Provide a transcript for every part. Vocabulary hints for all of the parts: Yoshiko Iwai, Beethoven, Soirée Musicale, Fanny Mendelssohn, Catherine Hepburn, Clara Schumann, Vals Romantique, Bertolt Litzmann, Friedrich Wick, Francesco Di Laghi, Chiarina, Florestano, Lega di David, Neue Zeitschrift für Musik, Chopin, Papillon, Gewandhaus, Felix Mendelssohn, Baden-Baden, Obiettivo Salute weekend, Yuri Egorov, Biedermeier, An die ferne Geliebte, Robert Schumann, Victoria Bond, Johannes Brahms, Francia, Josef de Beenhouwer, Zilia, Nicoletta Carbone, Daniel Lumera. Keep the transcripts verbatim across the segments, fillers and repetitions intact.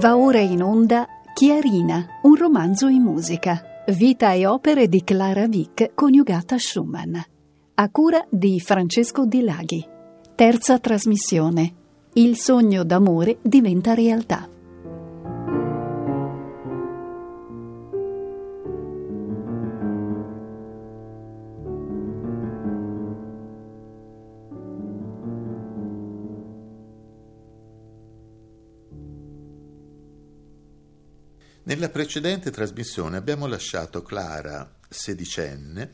Va ora in onda Chiarina, un romanzo in musica, vita e opere di Clara Wick coniugata a Schumann, a cura di Francesco Di Laghi. Terza trasmissione. Il sogno d'amore diventa realtà. Nella precedente trasmissione abbiamo lasciato Clara, sedicenne,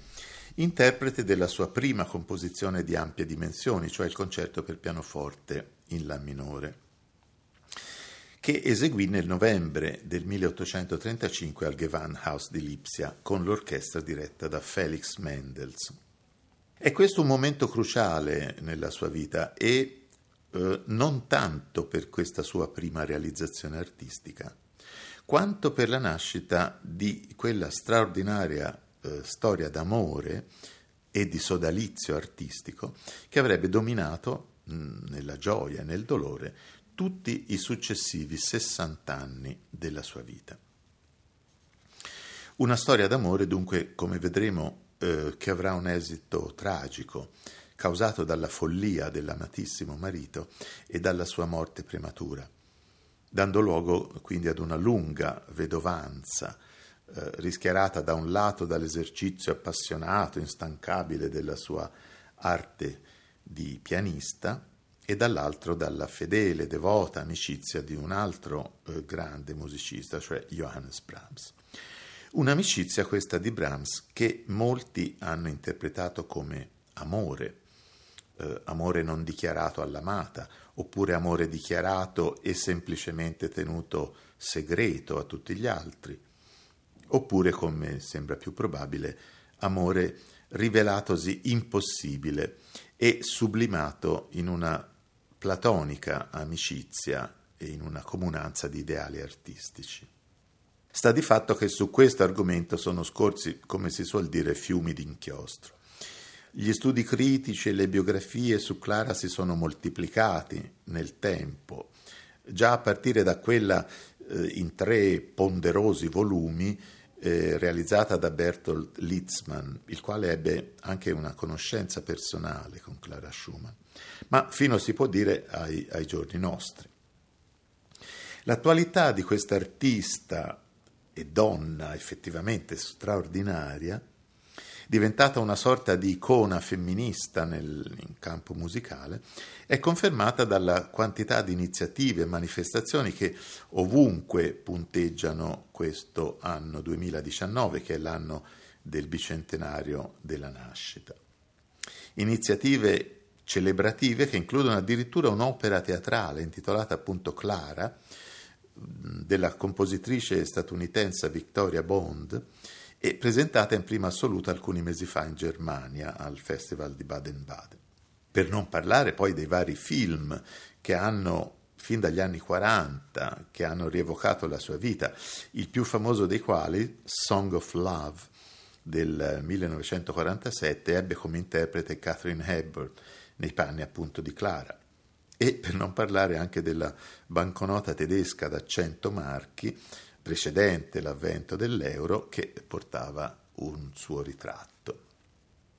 interprete della sua prima composizione di ampie dimensioni, cioè il concerto per pianoforte in La minore, che eseguì nel novembre del milleottocentotrentacinque al Gewandhaus di Lipsia con l'orchestra diretta da Felix Mendelssohn. È questo un momento cruciale nella sua vita e eh, non tanto per questa sua prima realizzazione artistica, quanto per la nascita di quella straordinaria eh, storia d'amore e di sodalizio artistico che avrebbe dominato, mh, nella gioia e nel dolore, tutti i successivi sessanta anni della sua vita. Una storia d'amore, dunque, come vedremo, eh, che avrà un esito tragico, causato dalla follia dell'amatissimo marito e dalla sua morte prematura, dando luogo quindi ad una lunga vedovanza, eh, rischiarata da un lato dall'esercizio appassionato, instancabile della sua arte di pianista e dall'altro dalla fedele, devota amicizia di un altro eh, grande musicista, cioè Johannes Brahms. Un'amicizia questa di Brahms che molti hanno interpretato come amore, eh, amore non dichiarato all'amata, oppure amore dichiarato e semplicemente tenuto segreto a tutti gli altri, oppure, come sembra più probabile, amore rivelatosi impossibile e sublimato in una platonica amicizia e in una comunanza di ideali artistici. Sta di fatto che su questo argomento sono scorsi, come si suol dire, fiumi d'inchiostro. Gli studi critici e le biografie su Clara si sono moltiplicati nel tempo, già a partire da quella eh, in tre ponderosi volumi eh, realizzata da Bertolt Litzmann, il quale ebbe anche una conoscenza personale con Clara Schumann, ma fino, si può dire, ai, ai giorni nostri. L'attualità di quest'artista e donna effettivamente straordinaria, diventata una sorta di icona femminista nel in campo musicale, è confermata dalla quantità di iniziative e manifestazioni che ovunque punteggiano questo anno duemiladiciannove, che è l'anno del bicentenario della nascita. Iniziative celebrative che includono addirittura un'opera teatrale intitolata appunto Clara, della compositrice statunitense Victoria Bond, e presentata in prima assoluta alcuni mesi fa in Germania al Festival di Baden-Baden. Per non parlare poi dei vari film che hanno, fin dagli anni quaranta, che hanno rievocato la sua vita, il più famoso dei quali, Song of Love, del millenovecentoquarantasette, ebbe come interprete Catherine Hepburn, nei panni appunto di Clara. E per non parlare anche della banconota tedesca da cento marchi, precedente l'avvento dell'euro, che portava un suo ritratto.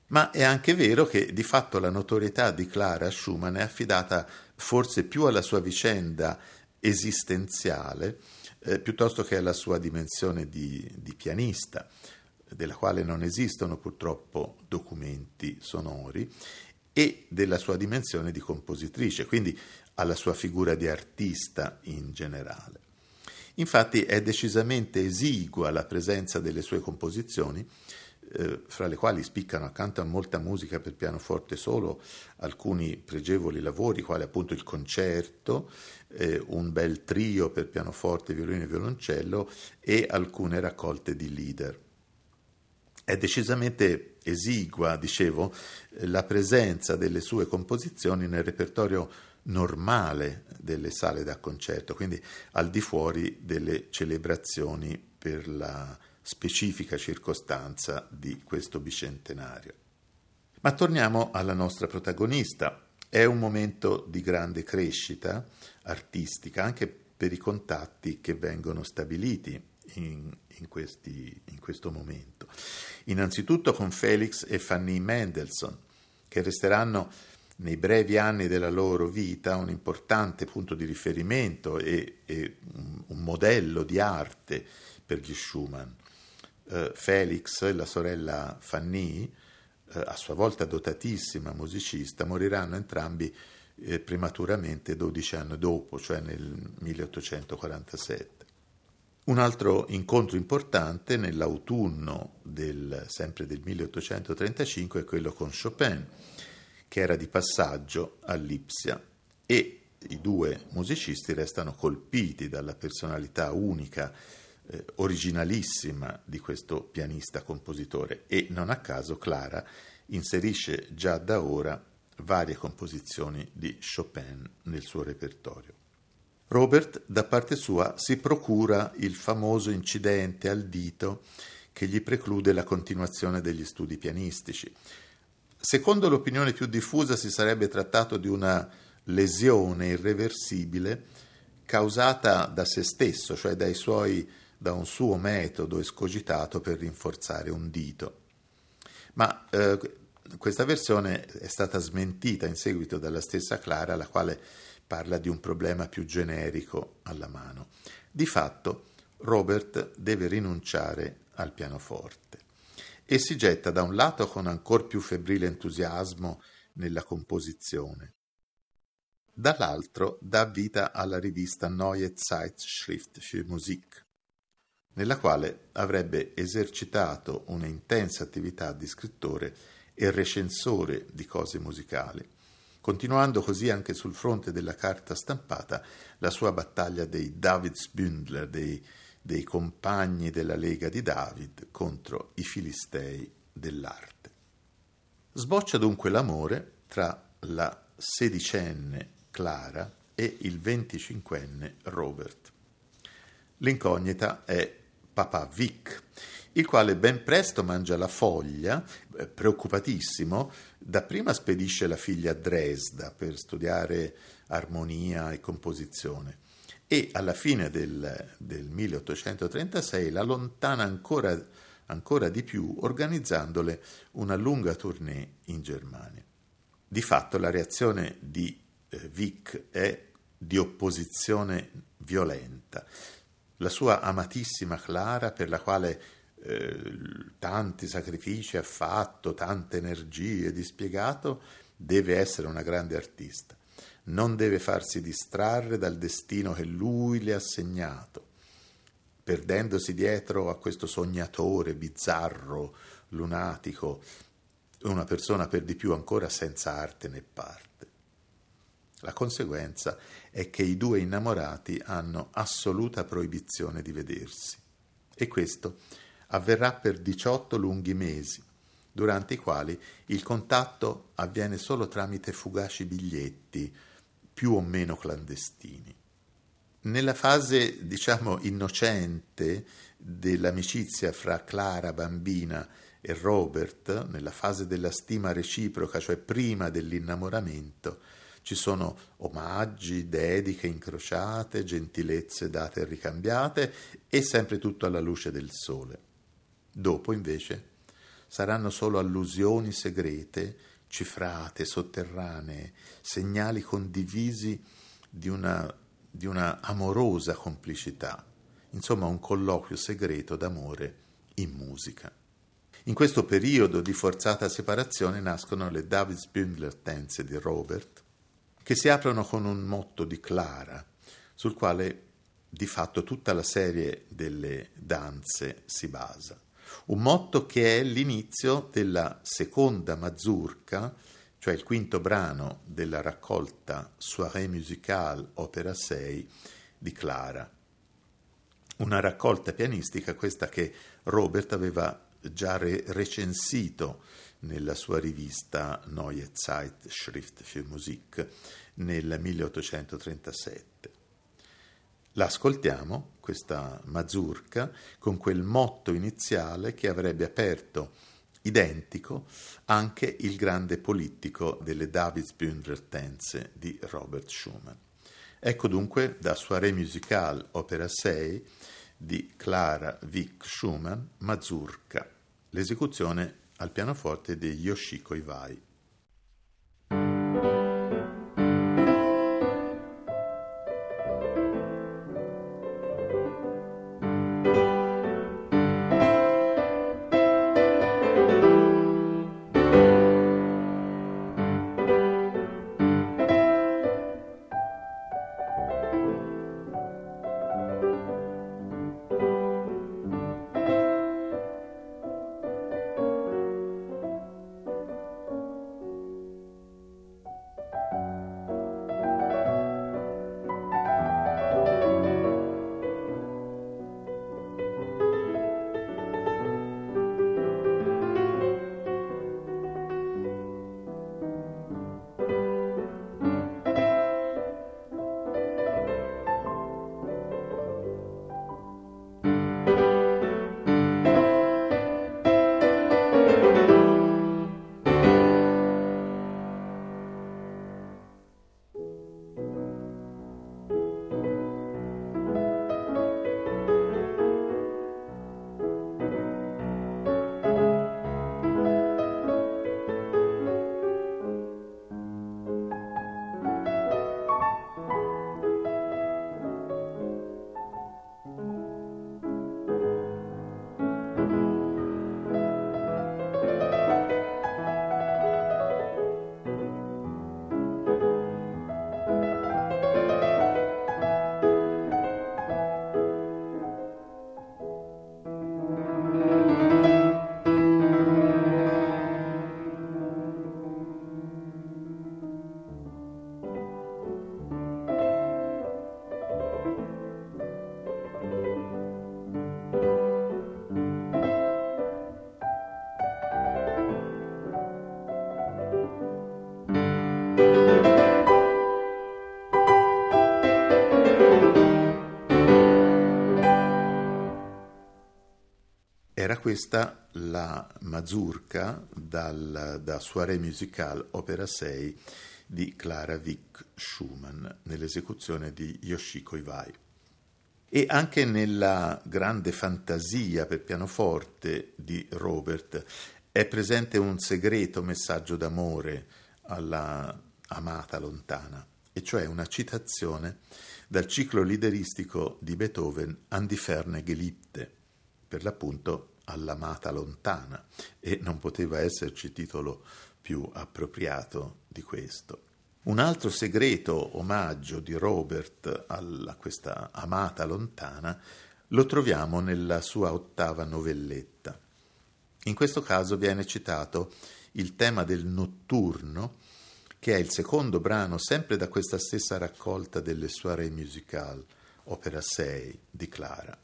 Ma è anche vero che di fatto la notorietà di Clara Schumann è affidata forse più alla sua vicenda esistenziale eh, piuttosto che alla sua dimensione di, di pianista, della quale non esistono purtroppo documenti sonori, e della sua dimensione di compositrice, quindi alla sua figura di artista in generale. Infatti è decisamente esigua la presenza delle sue composizioni, eh, fra le quali spiccano, accanto a molta musica per pianoforte solo, alcuni pregevoli lavori, quali appunto il concerto, eh, un bel trio per pianoforte, violino e violoncello e alcune raccolte di lieder. È decisamente esigua, dicevo, la presenza delle sue composizioni nel repertorio normale delle sale da concerto, quindi al di fuori delle celebrazioni per la specifica circostanza di questo bicentenario. Ma torniamo alla nostra protagonista. È un momento di grande crescita artistica, anche per i contatti che vengono stabiliti in, in, questi, in questo momento. Innanzitutto con Felix e Fanny Mendelssohn, che resteranno nei brevi anni della loro vita un importante punto di riferimento e, e un modello di arte per gli Schumann. Uh, Felix e la sorella Fanny, uh, a sua volta dotatissima musicista, moriranno entrambi eh, prematuramente dodici anni dopo, cioè nel milleottocentoquarantasette. Un altro incontro importante nell'autunno del, sempre del milleottocentotrentacinque è quello con Chopin, che era di passaggio a Lipsia, e i due musicisti restano colpiti dalla personalità unica, eh, originalissima di questo pianista-compositore, e non a caso Clara inserisce già da ora varie composizioni di Chopin nel suo repertorio. Robert, da parte sua, si procura il famoso incidente al dito che gli preclude la continuazione degli studi pianistici. Secondo l'opinione più diffusa si sarebbe trattato di una lesione irreversibile causata da se stesso, cioè dai suoi, da un suo metodo escogitato per rinforzare un dito. Ma eh, questa versione è stata smentita in seguito dalla stessa Clara, la quale parla di un problema più generico alla mano. Di fatto, Robert deve rinunciare al pianoforte e si getta da un lato con ancor più febbrile entusiasmo nella composizione, dall'altro dà vita alla rivista Neue Zeitschrift für Musik, nella quale avrebbe esercitato un'intensa attività di scrittore e recensore di cose musicali, continuando così anche sul fronte della carta stampata la sua battaglia dei Davidsbündler, dei, dei compagni della Lega di David contro i filistei dell'arte. Sboccia dunque l'amore tra la sedicenne Clara e il venticinquenne Robert. L'incognita è papà Wick, il quale ben presto mangia la foglia. Preoccupatissimo, dapprima spedisce la figlia a Dresda per studiare armonia e composizione, e alla fine del, del milleottocentotrentasei la allontana ancora, ancora di più, organizzandole una lunga tournée in Germania. Di fatto la reazione di eh, Wick è di opposizione violenta. La sua amatissima Clara, per la quale tanti sacrifici ha fatto, tante energie dispiegato, deve essere una grande artista, non deve farsi distrarre dal destino che lui le ha segnato, perdendosi dietro a questo sognatore bizzarro, lunatico, una persona per di più ancora senza arte né parte. La conseguenza è che i due innamorati hanno assoluta proibizione di vedersi, e questo avverrà per diciotto lunghi mesi, durante i quali il contatto avviene solo tramite fugaci biglietti più o meno clandestini. Nella fase, diciamo, innocente dell'amicizia fra Clara bambina e Robert, nella fase della stima reciproca, cioè prima dell'innamoramento, ci sono omaggi, dediche incrociate, gentilezze date e ricambiate, e sempre tutto alla luce del sole. Dopo, invece, saranno solo allusioni segrete, cifrate, sotterranee, segnali condivisi di una, di una amorosa complicità, insomma un colloquio segreto d'amore in musica. In questo periodo di forzata separazione nascono le Davidsbündler Tänze di Robert, che si aprono con un motto di Clara, sul quale di fatto tutta la serie delle danze si basa. Un motto che è l'inizio della seconda mazurka, cioè il quinto brano della raccolta Soirée Musicale opera sei di Clara. Una raccolta pianistica, questa, che Robert aveva già re- recensito nella sua rivista Neue Zeitschrift für Musik nel milleottocentotrentasette. La ascoltiamo, questa mazurka, con quel motto iniziale che avrebbe aperto, identico, anche il grande polittico delle Davidsbündler Tänze di Robert Schumann. Ecco dunque da Soirée Musicale, opera sei, di Clara Wick Schumann, Mazurka, l'esecuzione al pianoforte di Yoshiko Iwai. Era questa la mazurka dal, da Soirée Musicale, opera sei, di Clara Wick Schumann, nell'esecuzione di Yoshiko Iwai. E anche nella grande fantasia per pianoforte di Robert è presente un segreto messaggio d'amore alla amata lontana, e cioè una citazione dal ciclo lideristico di Beethoven An die ferne Geliebte, per l'appunto all'amata lontana, e non poteva esserci titolo più appropriato di questo. Un altro segreto omaggio di Robert a questa amata lontana lo troviamo nella sua ottava novelletta. In questo caso viene citato il tema del notturno, che è il secondo brano sempre da questa stessa raccolta delle Soirée Musicale, opera sei di Clara,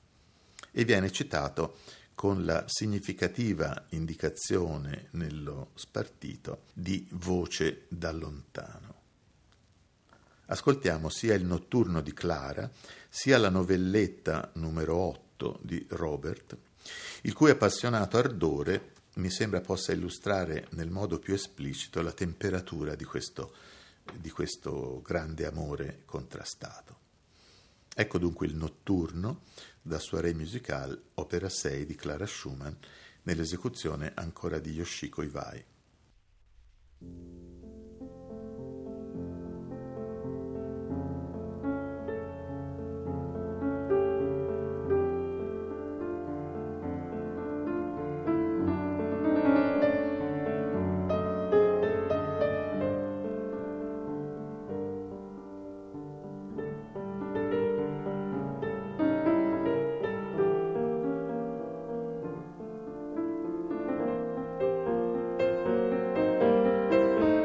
e viene citato con la significativa indicazione nello spartito di voce da lontano. Ascoltiamo sia il notturno di Clara, sia la novelletta numero otto di Robert, il cui appassionato ardore mi sembra possa illustrare nel modo più esplicito la temperatura di questo, di questo grande amore contrastato. Ecco dunque il notturno da Soirée Musicale, opera sei di Clara Schumann, nell'esecuzione ancora di Yoshiko Iwai. Thank you.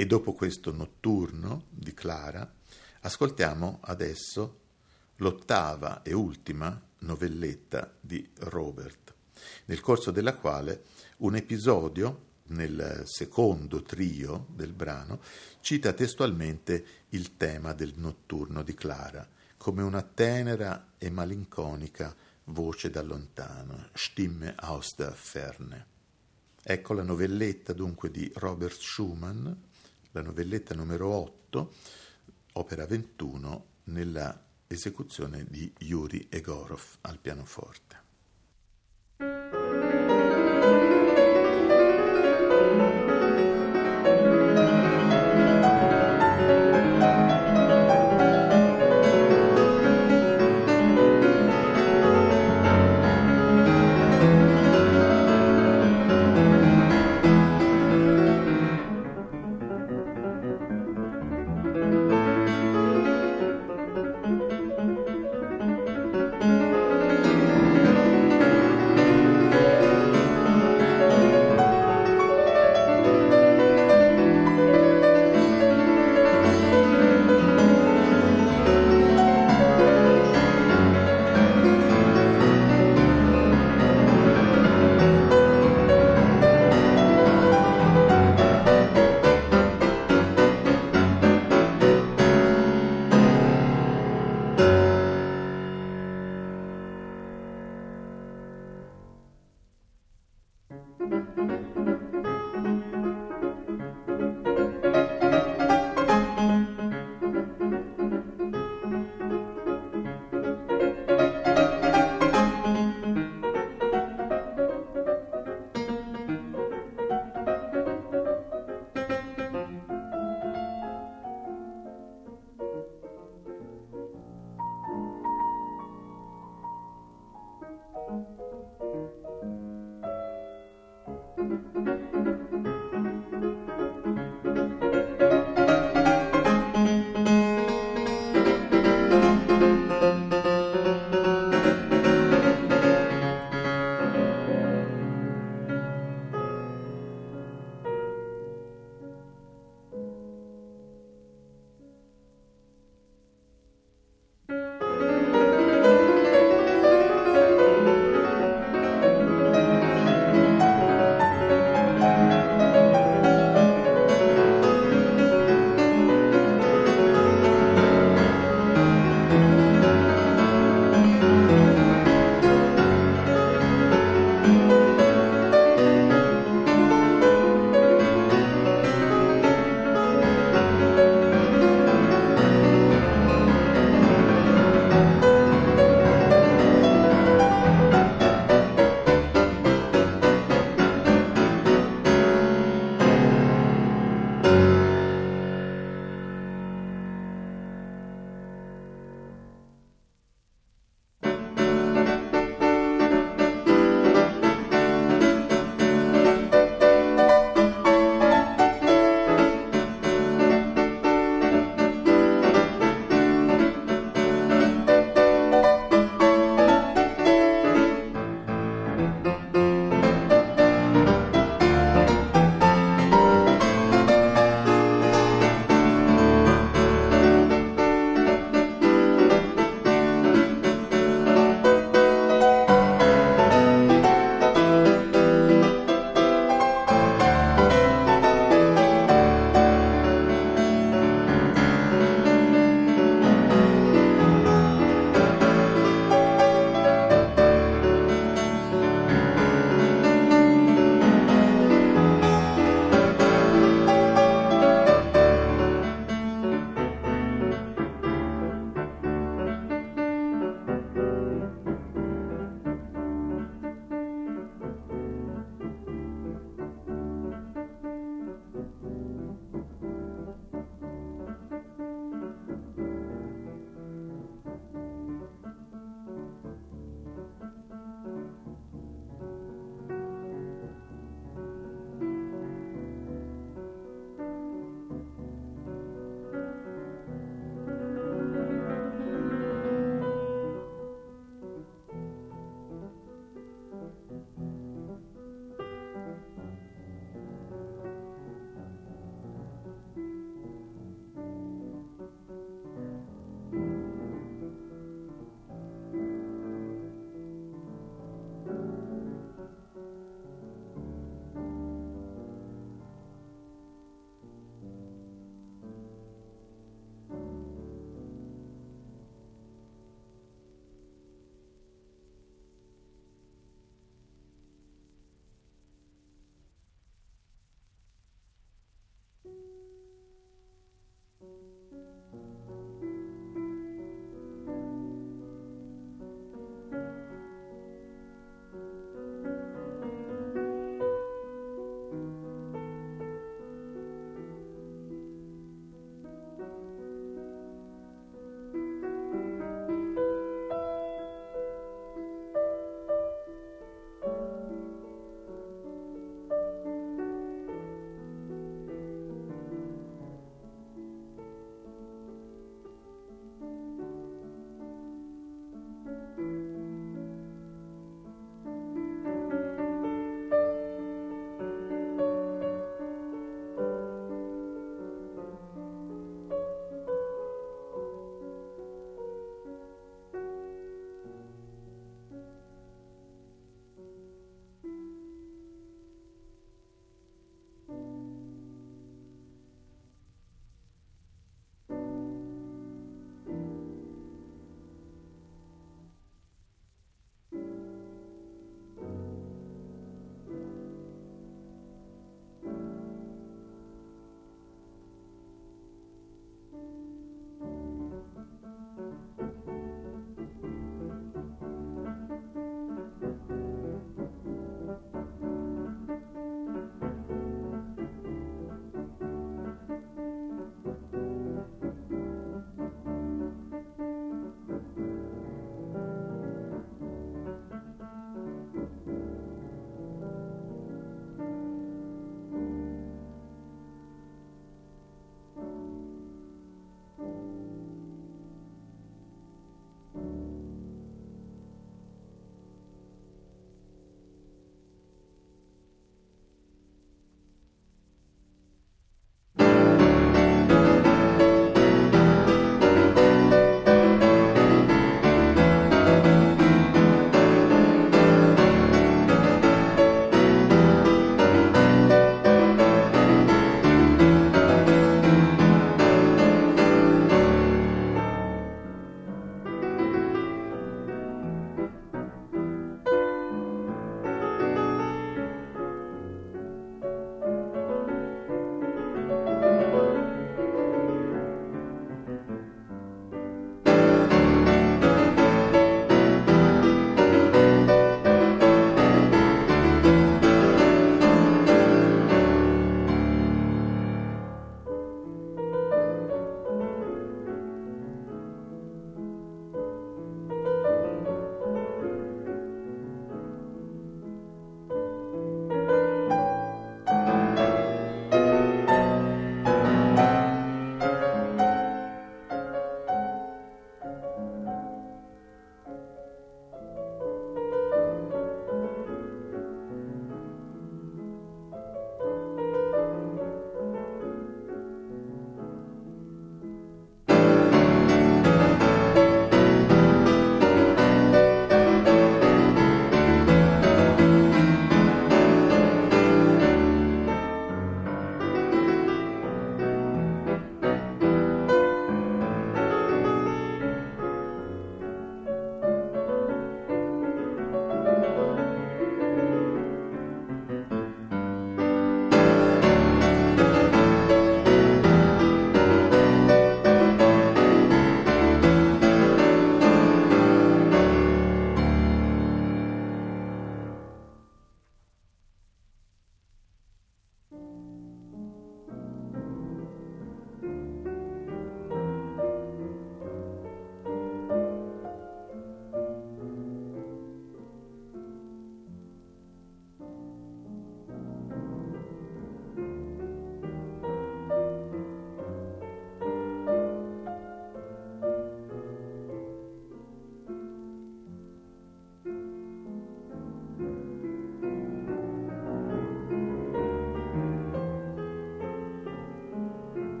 E dopo questo notturno di Clara, ascoltiamo adesso l'ottava e ultima novelletta di Robert, nel corso della quale un episodio, nel secondo trio del brano, cita testualmente il tema del notturno di Clara, come una tenera e malinconica voce da lontano, Stimme aus der Ferne. Ecco la novelletta dunque di Robert Schumann, la novelletta numero otto, opera ventuno, nella esecuzione di Yuri Egorov al pianoforte. Thank you.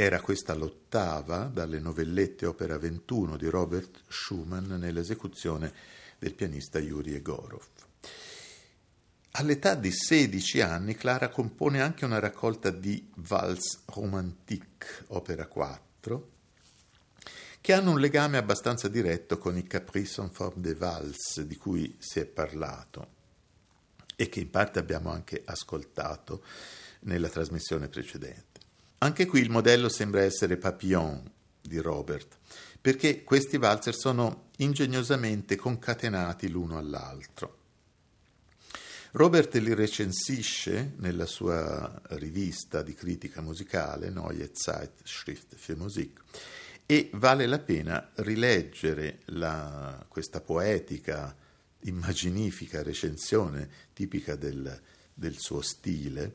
Era questa l'ottava dalle novellette opera ventuno di Robert Schumann nell'esecuzione del pianista Yuri Egorov. All'età di sedici anni Clara compone anche una raccolta di Vals Romantique, opera quattro, che hanno un legame abbastanza diretto con i Caprice en forme de valse di cui si è parlato e che in parte abbiamo anche ascoltato nella trasmissione precedente. Anche qui il modello sembra essere Papillon di Robert, perché questi valzer sono ingegnosamente concatenati l'uno all'altro. Robert li recensisce nella sua rivista di critica musicale, Neue Zeitschrift für Musik, e vale la pena rileggere la, questa poetica, immaginifica recensione tipica del, del suo stile,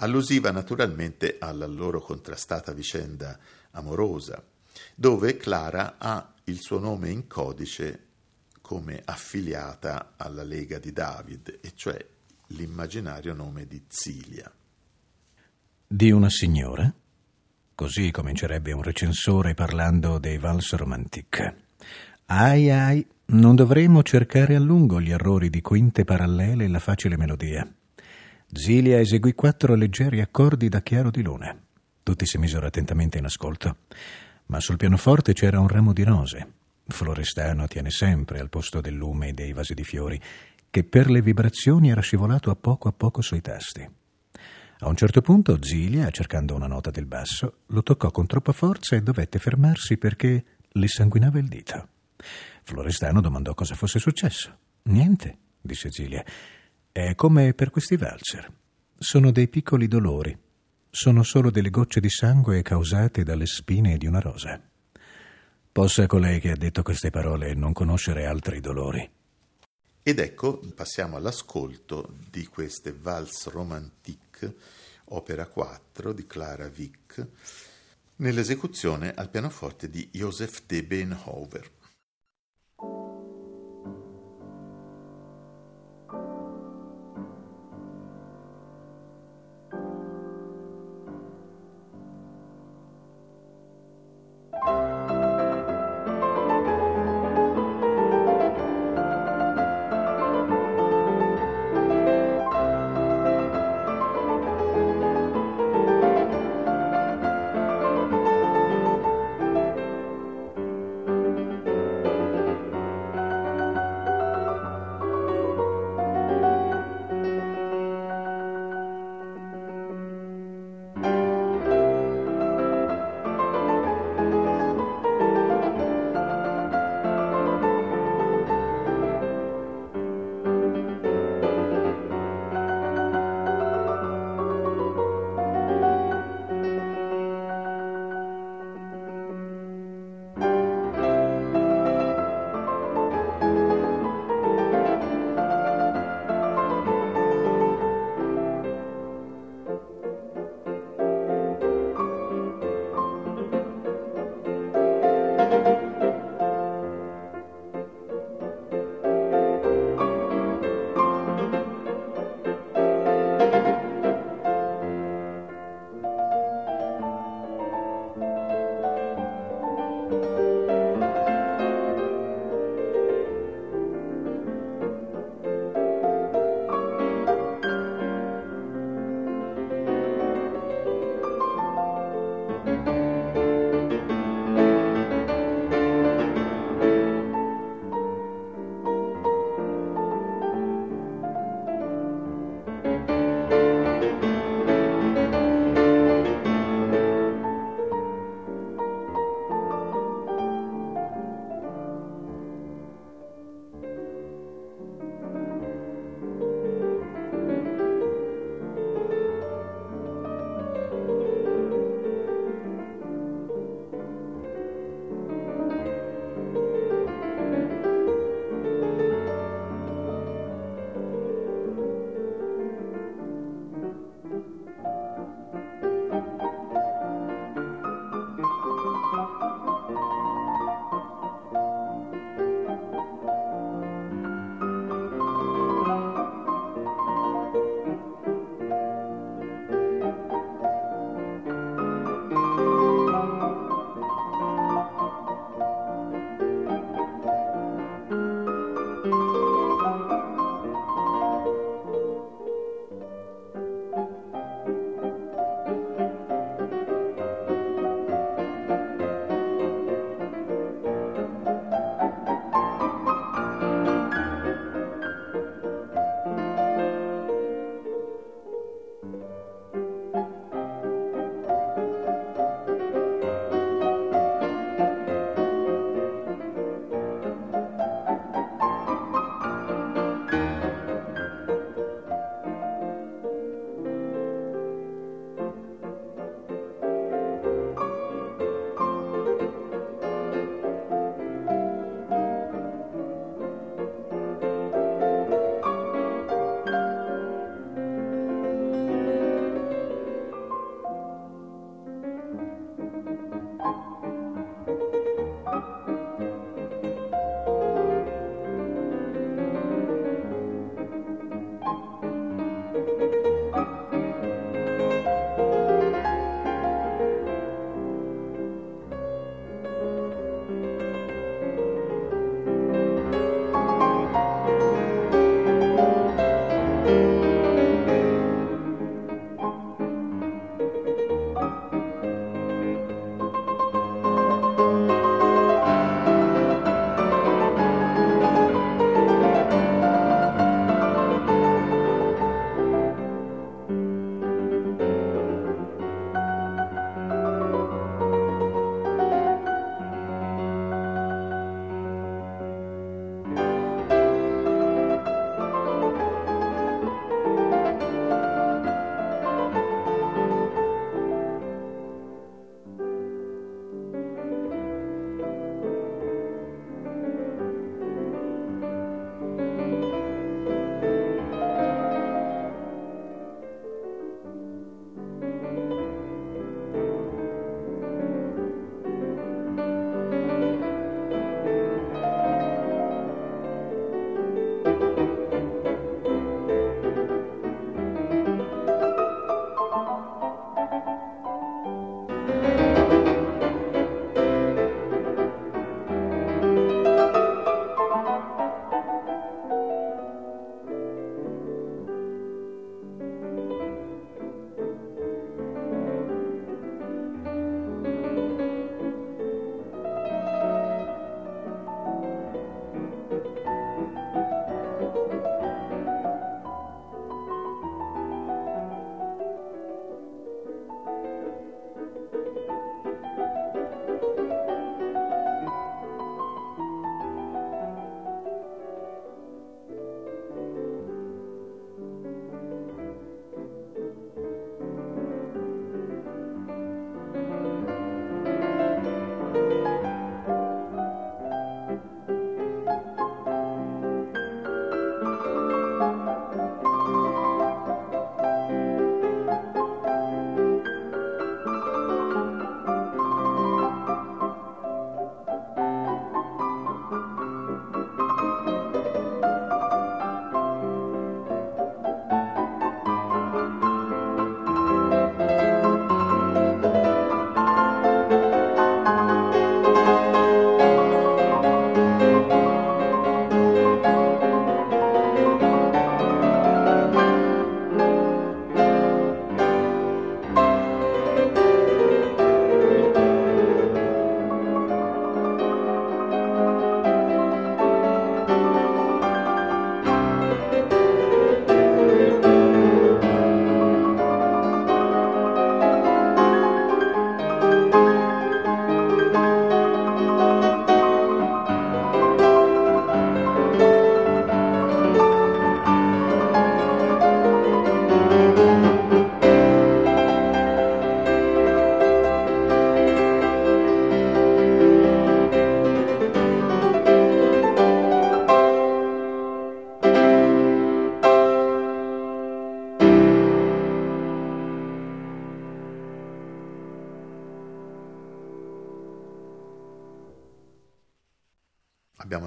allusiva naturalmente alla loro contrastata vicenda amorosa, dove Clara ha il suo nome in codice come affiliata alla Lega di David, e cioè l'immaginario nome di Zilia. Di una signora? Così comincerebbe un recensore parlando dei Vals Romantique. Ai ai, non dovremmo cercare a lungo gli errori di quinte parallele e la facile melodia. Zilia eseguì quattro leggeri accordi da chiaro di luna. Tutti si misero attentamente in ascolto, ma sul pianoforte c'era un ramo di rose. Florestano tiene sempre al posto del lume e dei vasi di fiori, che per le vibrazioni era scivolato a poco a poco sui tasti. A un certo punto Zilia, cercando una nota del basso, lo toccò con troppa forza e dovette fermarsi perché le sanguinava il dito. Florestano domandò cosa fosse successo. «Niente», disse Zilia. È come per questi valzer. Sono dei piccoli dolori. Sono solo delle gocce di sangue causate dalle spine di una rosa. Possa colei che ha detto queste parole non conoscere altri dolori. Ed ecco, passiamo all'ascolto di queste Vals Romantique, opera quattro di Clara Wick, nell'esecuzione al pianoforte di Josef de Beenhouwer.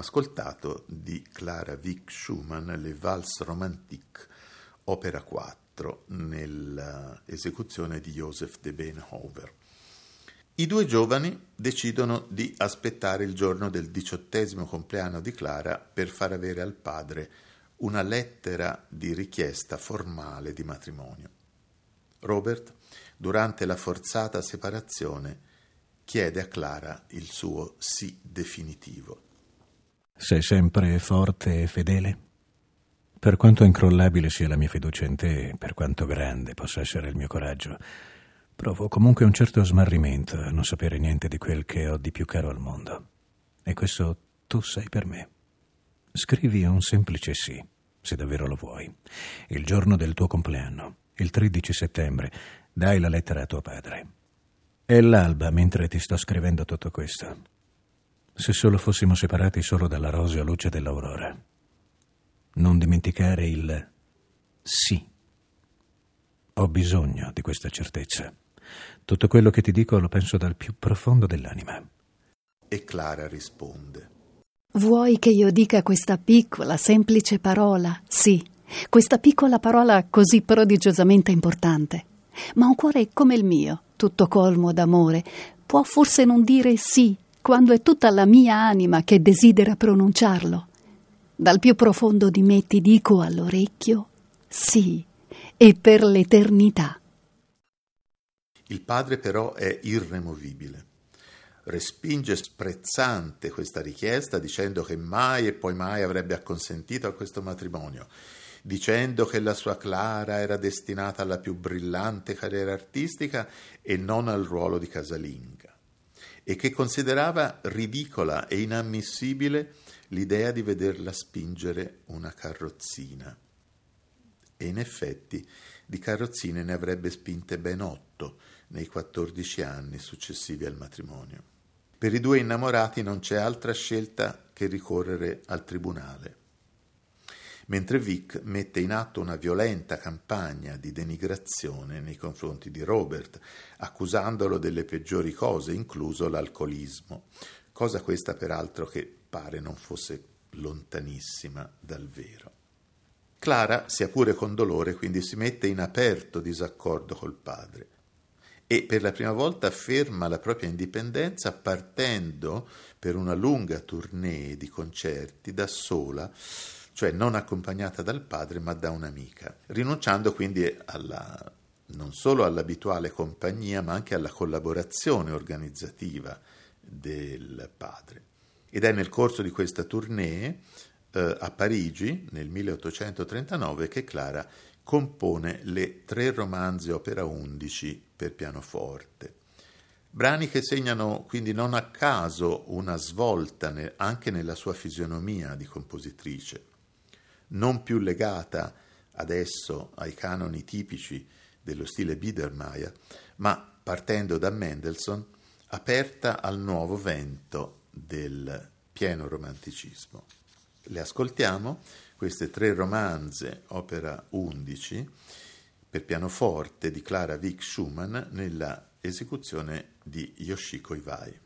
abbiamo ascoltato di Clara Wick Schumann le Vals Romantique, opera quattro, nell'esecuzione di Josef de Beenhouwer. I due giovani decidono di aspettare il giorno del diciottesimo compleanno di Clara per far avere al padre una lettera di richiesta formale di matrimonio. Robert, durante la forzata separazione, chiede a Clara il suo sì definitivo. Sei sempre forte e fedele? Per quanto incrollabile sia la mia fiducia in te, per quanto grande possa essere il mio coraggio, provo comunque un certo smarrimento a non sapere niente di quel che ho di più caro al mondo. E questo tu sei per me. Scrivi un semplice sì, se davvero lo vuoi. Il giorno del tuo compleanno, il tredici settembre, dai la lettera a tuo padre. È l'alba mentre ti sto scrivendo tutto questo. Se solo fossimo separati solo dalla rosea luce dell'aurora. Non dimenticare il sì. Ho bisogno di questa certezza. Tutto quello che ti dico lo penso dal più profondo dell'anima. E Clara risponde. Vuoi che io dica questa piccola, semplice parola? Sì, questa piccola parola così prodigiosamente importante. Ma un cuore come il mio, tutto colmo d'amore, può forse non dire sì quando è tutta la mia anima che desidera pronunciarlo? Dal più profondo di me ti dico all'orecchio sì. E per l'eternità. Il padre però è irremovibile. Respinge sprezzante questa richiesta dicendo che mai e poi mai avrebbe acconsentito a questo matrimonio, dicendo che la sua Clara era destinata alla più brillante carriera artistica e non al ruolo di casalinga, e che considerava ridicola e inammissibile l'idea di vederla spingere una carrozzina. E in effetti di carrozzine ne avrebbe spinte ben otto nei quattordici anni successivi al matrimonio. Per i due innamorati non c'è altra scelta che ricorrere al tribunale. Mentre Vic mette in atto una violenta campagna di denigrazione nei confronti di Robert, accusandolo delle peggiori cose, incluso l'alcolismo, cosa questa peraltro che pare non fosse lontanissima dal vero. Clara, sia pure con dolore, quindi si mette in aperto disaccordo col padre e per la prima volta afferma la propria indipendenza partendo per una lunga tournée di concerti da sola, cioè non accompagnata dal padre ma da un'amica, rinunciando quindi alla, non solo all'abituale compagnia ma anche alla collaborazione organizzativa del padre. Ed è nel corso di questa tournée a Parigi nel milleottocentotrentanove che Clara compone le tre romanzi opera undici per pianoforte, brani che segnano quindi non a caso una svolta anche nella sua fisionomia di compositrice, non più legata adesso ai canoni tipici dello stile Biedermeier, ma partendo da Mendelssohn, aperta al nuovo vento del pieno romanticismo. Le ascoltiamo, queste tre romanze, opera undici, per pianoforte di Clara Wick Schumann, nella esecuzione di Yoshiko Iwai.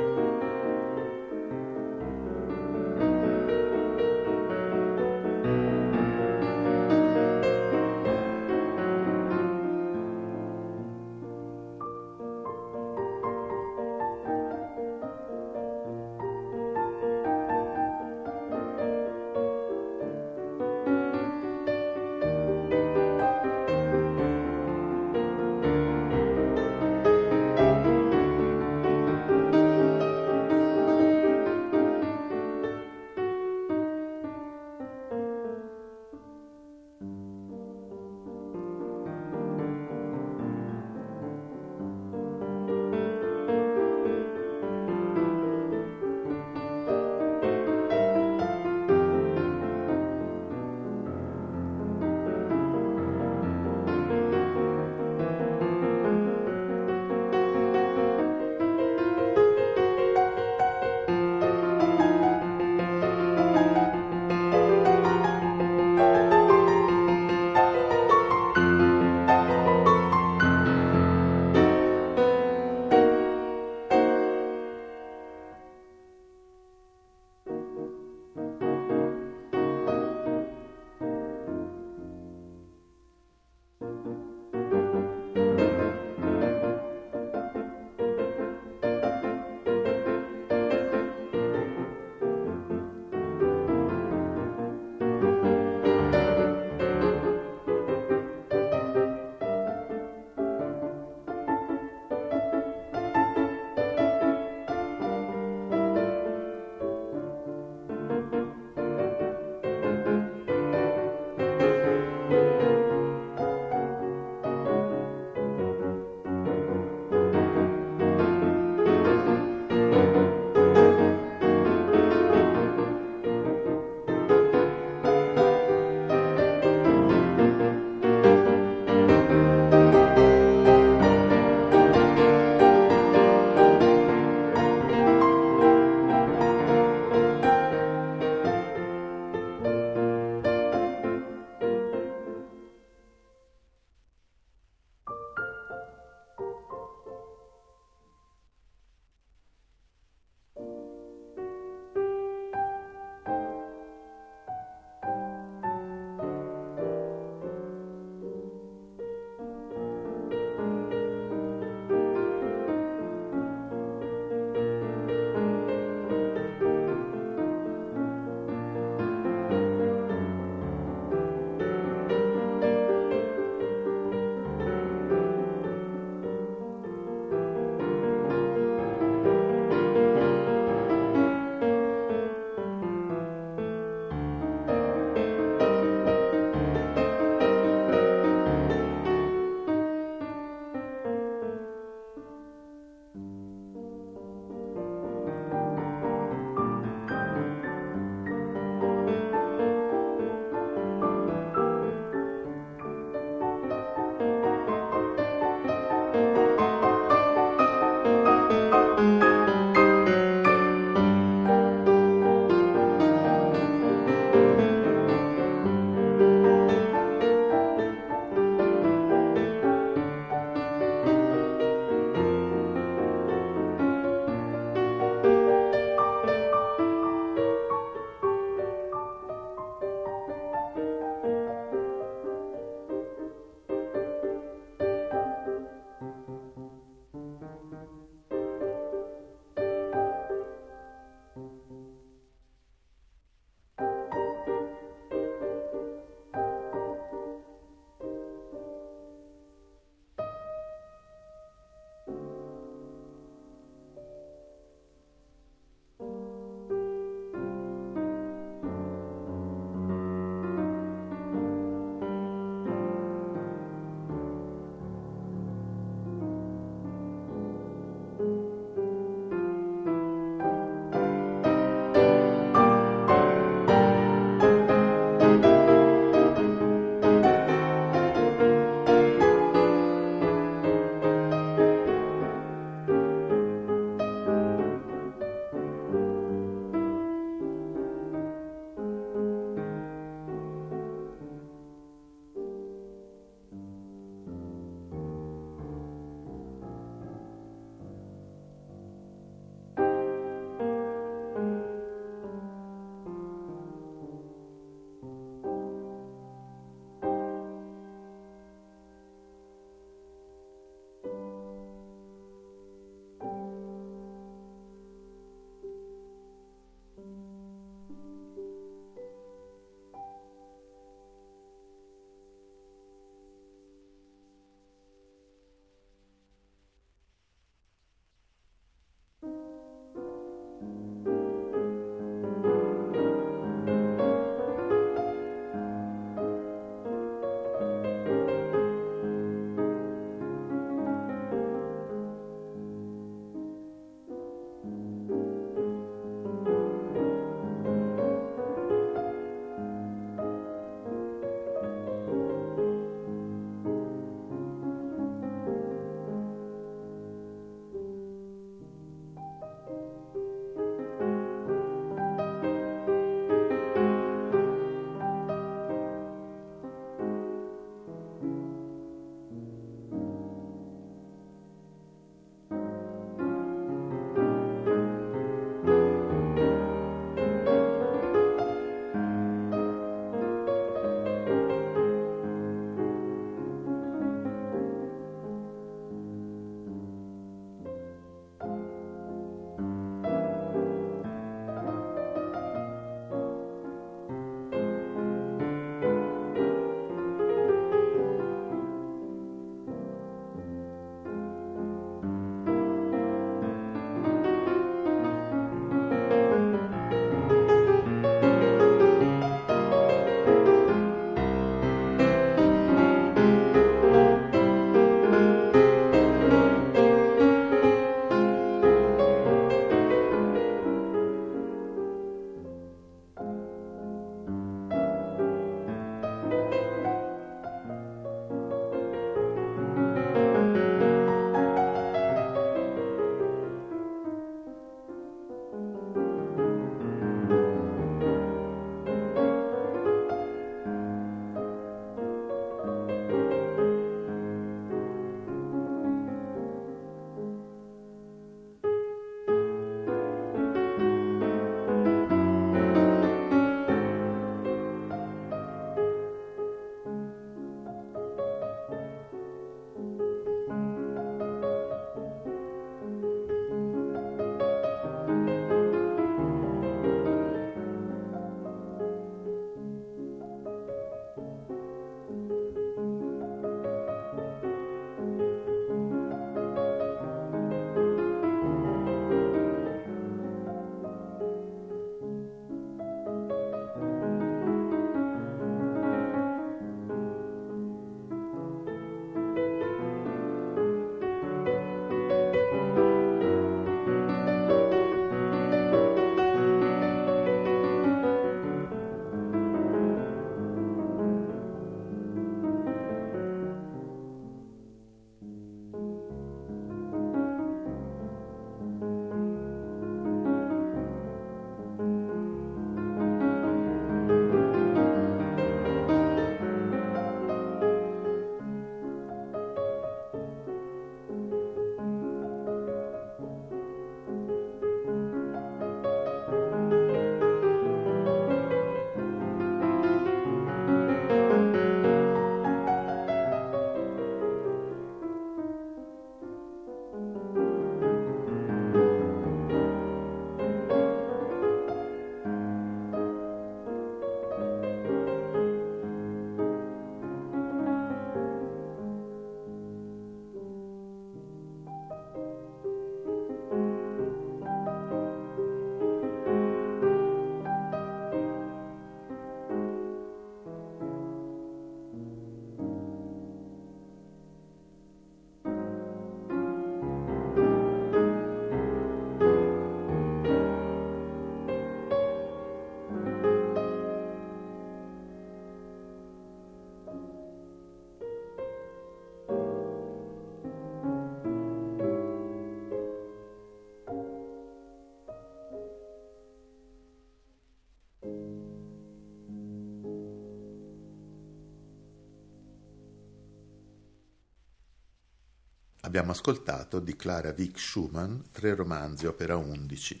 Abbiamo ascoltato di Clara Vick Schumann tre romanzi opera undici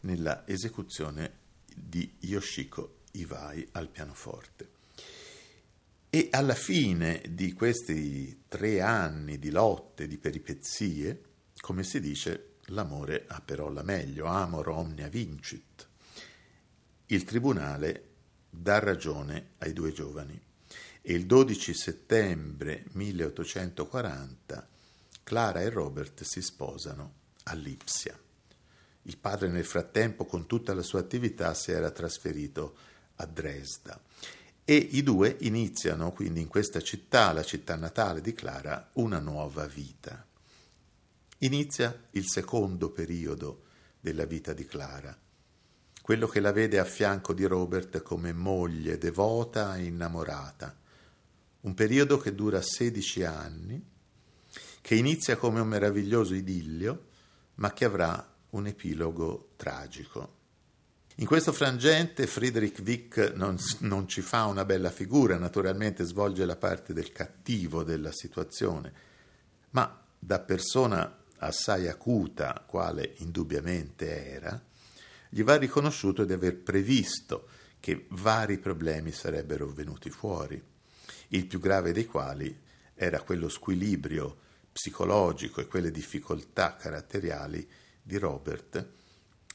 nella esecuzione di Yoshiko Iwai al pianoforte. E alla fine di questi tre anni di lotte, di peripezie, come si dice, l'amore ha però la meglio, amor omnia vincit. Il tribunale dà ragione ai due giovani e il dodici settembre milleottocentoquaranta Clara e Robert si sposano a Lipsia. Il padre nel frattempo con tutta la sua attività si era trasferito a Dresda e i due iniziano quindi in questa città, la città natale di Clara, una nuova vita. Inizia il secondo periodo della vita di Clara, quello che la vede a fianco di Robert come moglie devota e innamorata, un periodo che dura sedici anni, che inizia come un meraviglioso idillio, ma che avrà un epilogo tragico. In questo frangente Friedrich Wick non, non ci fa una bella figura, naturalmente svolge la parte del cattivo della situazione, ma da persona assai acuta, quale indubbiamente era, gli va riconosciuto di aver previsto che vari problemi sarebbero venuti fuori, il più grave dei quali era quello squilibrio psicologico e quelle difficoltà caratteriali di Robert,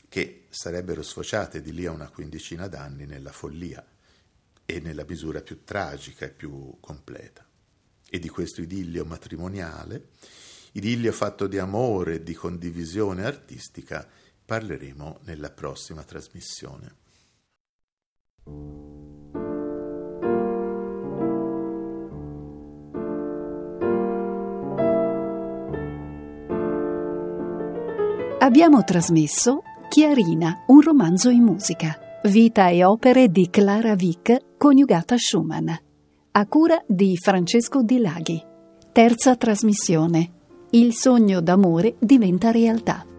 che sarebbero sfociate di lì a una quindicina d'anni nella follia e nella misura più tragica e più completa. E di questo idillio matrimoniale, idillio fatto di amore e di condivisione artistica, parleremo nella prossima trasmissione. Abbiamo trasmesso Chiarina, un romanzo in musica, vita e opere di Clara Vick coniugata a Schumann, a cura di Francesco Di Laghi. Terza trasmissione. Il sogno d'amore diventa realtà.